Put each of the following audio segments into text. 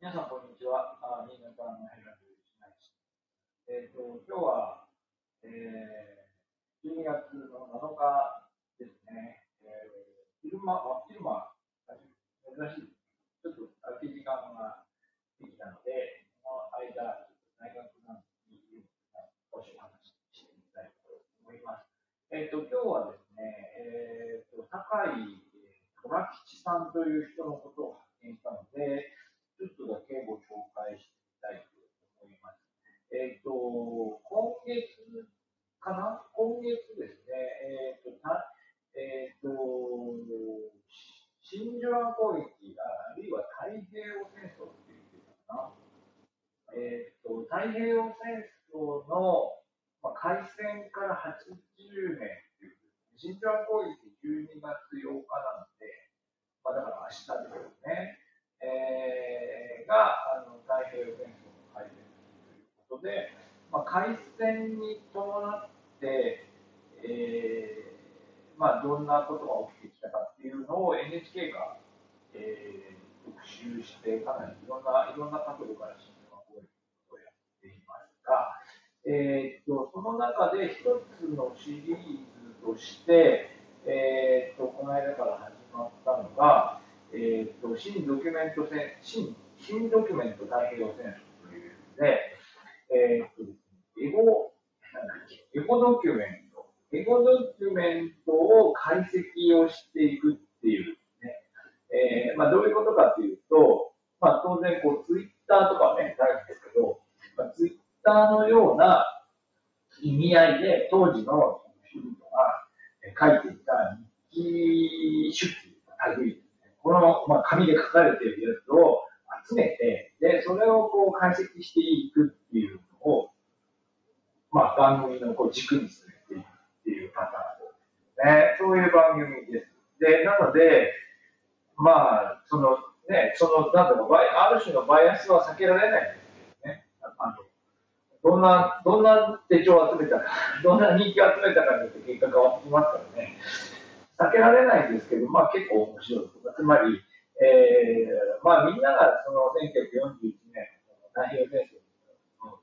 皆さん、こんにちは。新潟の平田です。今日は、12月の7日ですね。昼間、珍しい。ちょっと空き時間ができたので、その間、大学なんていうお話してみたいと思います。今日はですね、酒井寅吉さんという人のことを発見したので、ちょっとだけご紹介したいと思います。今月ですね、真珠湾攻撃、あるいは太平洋戦争というのかな、太平洋戦争の、開戦から80年という、真珠湾攻撃12月8日なので、だから明日ですね。太平洋戦争の開戦ということで、開戦に伴って、どんなことが起きてきたかっていうのを NHK が、特集して、かなりいろんな角度から真珠湾攻撃をやっていますが、その中で一つのシリーズとして、この間から始まったのが、新ドキュメント太平洋戦争というので、エゴドキュメントを解析をしていくっていうね、どういうことかというと、当然こうツイッターとかね、大事ですけど、ツイッターのような意味合いで当時の人々が書いていた日記出記類ですね、この、紙で書かれているやつを集めて、でそれをこう解析していくっていうのを、番組のこう軸にするっていうパターンですね。そういう番組です。でなので、ある種のバイアスは避けられないんですよね。どんな手帳を集めたか、どんな人気を集めたかによって結果変わってきますからね。避けられないんですけど、結構面白いこと。つまり、みんながその1941年の太平洋戦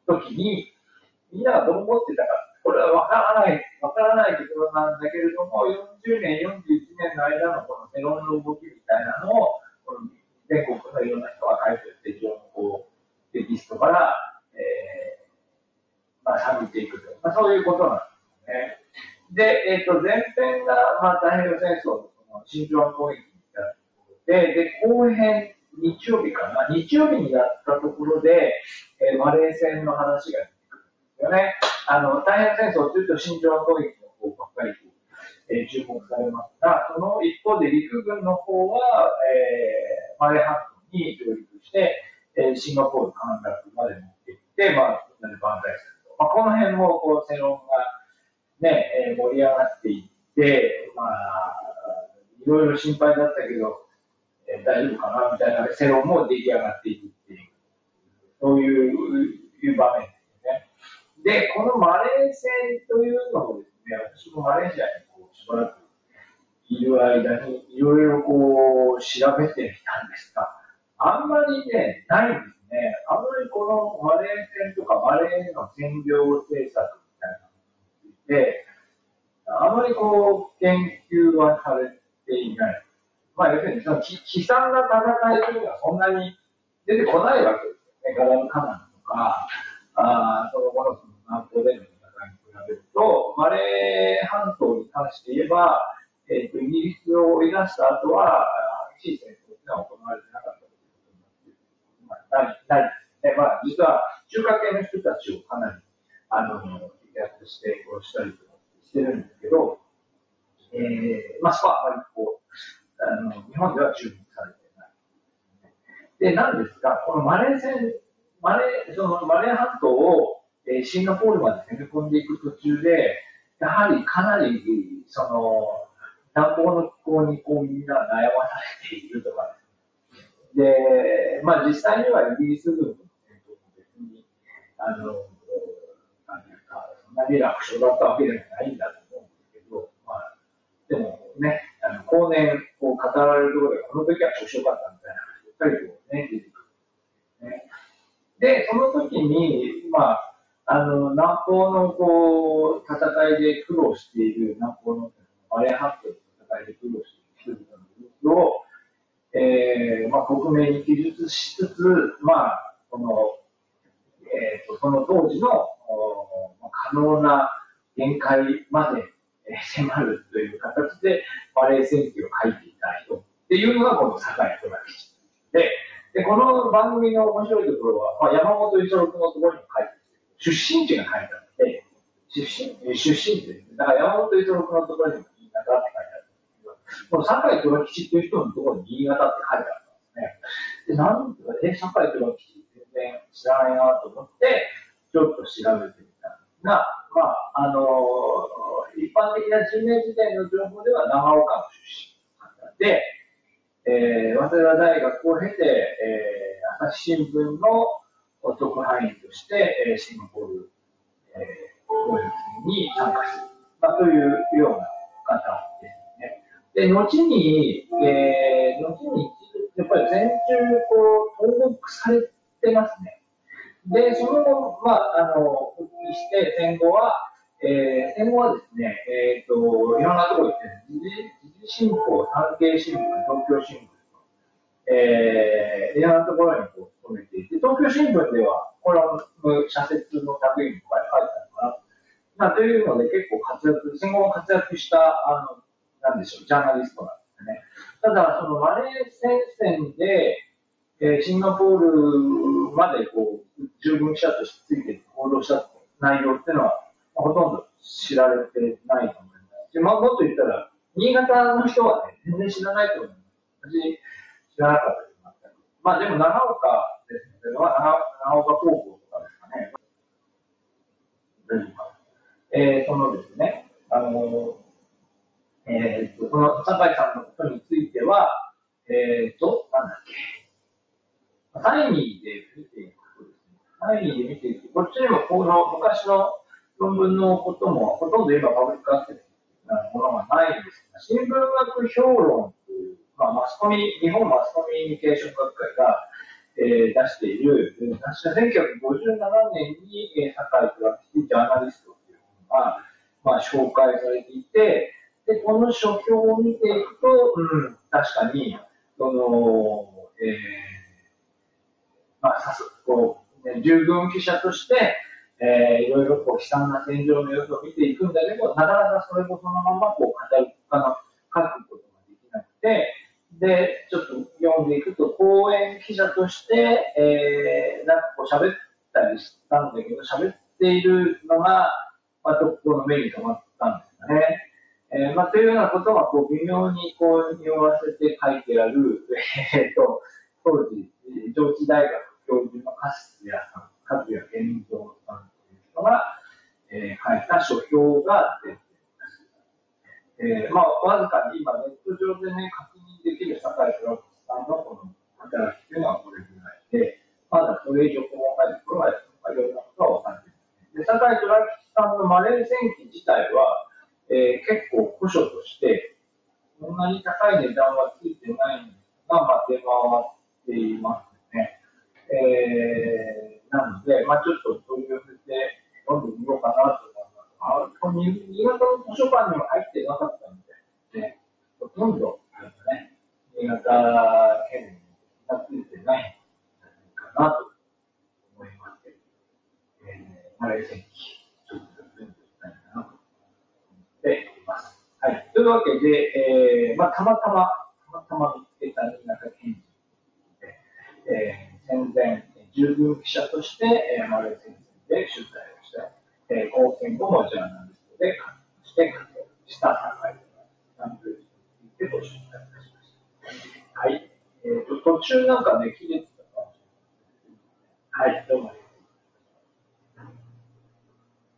争の時に、みんながどう思ってたか、これは分からないところなんだけれども、40年、41年の間のこの世論の動きみたいなのを、全国のいろんな人が書いてる手帳のこうテキストから、探っていくという、そういうことなんですね。で、前編が、太平洋戦争の真珠湾攻撃みたいなところで、後編、日曜日にやったところで、マレー戦の話が出てくるんですよね。太平洋戦争というと真珠湾攻撃の方ばっかり、注目されますが、その一方で陸軍の方は、マレー半島に上陸して、シンガポール陥落まで持っていって、万歳すると。この辺もこう世論が盛り上がっていって、いろいろ心配だったけど、大丈夫かなみたいな世論も出来上がっていくっていう、そういう場面ですね。で、このマレー戦というのもですね、私もマレーシアにこうしばらくいる間に、いろいろこう調べてみたんですが、あんまりね、ないんですね。あんまりこのマレー戦とかマレーの占領政策、あまりこう研究はされていない。要するにその悲惨な戦いというのはそんなに出てこないわけですよね。ガダムカナンとか、その後の南方での戦いに比べると、マレー半島に関して言えば、イギリスを追い出した後は、激しい戦争というのは行われてなかったということになるんですね。実は中華系の人たちをかなり、して殺したりとかしてるんですけど、あまりこう日本では注目されてない。で、なんですが、このマレー半島をシンガポールまで攻め込んでいく途中で、やはりかなりその南方の気候にこうみんな悩まされているとかですね。で、実際にはイギリス軍の戦闘も別に楽勝だったわけではないんだと思うんですけど、でもね、後年こう語られるところで、この時は調子よかったみたいな、やっぱりこうね、出てくる。で、その時に、まあ、南方のこう戦いで苦労している、南方のバレーハットの戦いで苦労している人々の様子を、まあ、克明に記述しつつ、まあ、その当時の可能な限界まで迫るという形でバレー戦記を書いていた人っていうのがこの酒井寅吉で、この番組の面白いところは、まあ、山本五十六のところにも書いて出身地が書いてあって、出身地ですね。だから山本五十六のところにも新潟って書いてあるんですけど、この酒井寅吉っていう人のところに新潟って書いてあるんですね。で、なんとかね、酒井寅吉全然知らないなと思ってちょっと調べてみたが、まあ一般的な人名時代の情報では長岡の出身で、早稲田大学を経て、朝日新聞の特派員としてシンガポール交流戦に参加する、まあ、というような方ですね。で、後にやっぱり全中こう投獄されてますね。で、その後、まあ、復帰して戦後はですね、いろんなところに行って、時事新聞、産経新聞、東京新聞、いろんなところにこう勤めていて、東京新聞ではこれは社説の役員とかに書いてあるかな、まあ、というので結構活躍、戦後も活躍したなんでしょう、ジャーナリストなんですね。ただそのマレー戦線で、シンガポールまでこう従軍記者としてついて行動した内容っていうのは、まあ、ほとんど知られてないと思いますし、まあ、もっと言ったら新潟の人は、ね、全然知らないと思います。知らなかったです。まあでも長岡ですけど、長岡高校とかですかね。そのですね、この酒井さんのことについては、なんだっけ、CiNiiで見ていくとですね、CiNiiで見ていくと、こっちにもこの昔の論文のことも、ほとんど今パブリックアクセスなものがないんですが、新聞学評論という、まあ、日本マスコミュニケーション学会が、出している、確か1957年に酒井寅吉ジャーナリストという本が、まあ、紹介されていて、で、この書評を見ていくと、確かに、従軍記者として、いろいろこう悲惨な戦場の様子を見ていくんだけど、なかなかそれもそのままこう語る、書くことができなくて、で、ちょっと読んでいくと、講演記者として、なんかこう喋ったりしたんだけど、喋っているのが、まあ、特攻の目に留まったんですかね。まあ、というようなことがこう微妙にこう匂わせて書いてある、当時、上智大学教授の勝谷健三さんという人が、書いた書評が出ています。まあ、わずかに今、ネット上でね、確認できる酒井寅吉さんのこの働きというのはこれぐらいで、まだそれ以上細かいところは、いろんなことは分かっています。酒井寅吉さんのマレー戦記自体は、結構古書として、そんなに高い値段はついてないんですが、まあ、出回っていますね。なので、まあ、ちょっと取り寄せて読んでみようかなと思います。新潟の図書館には入ってなかったので、ね、ほとんど、ね、新潟県にはついてないんじゃないかなと思いますけど、マレー戦記、ちょっと読んでみたいなと思っています。はい、というわけで、まあ、たまたま見つけた新潟県人で、戦前、従軍記者として、マレー戦線で取材をして、抗戦後もジャーナリストで活動して活躍した酒井さんという人についてご紹介いたしました。はい。途中なんかね、切れてたかもしれない。はい、どうも。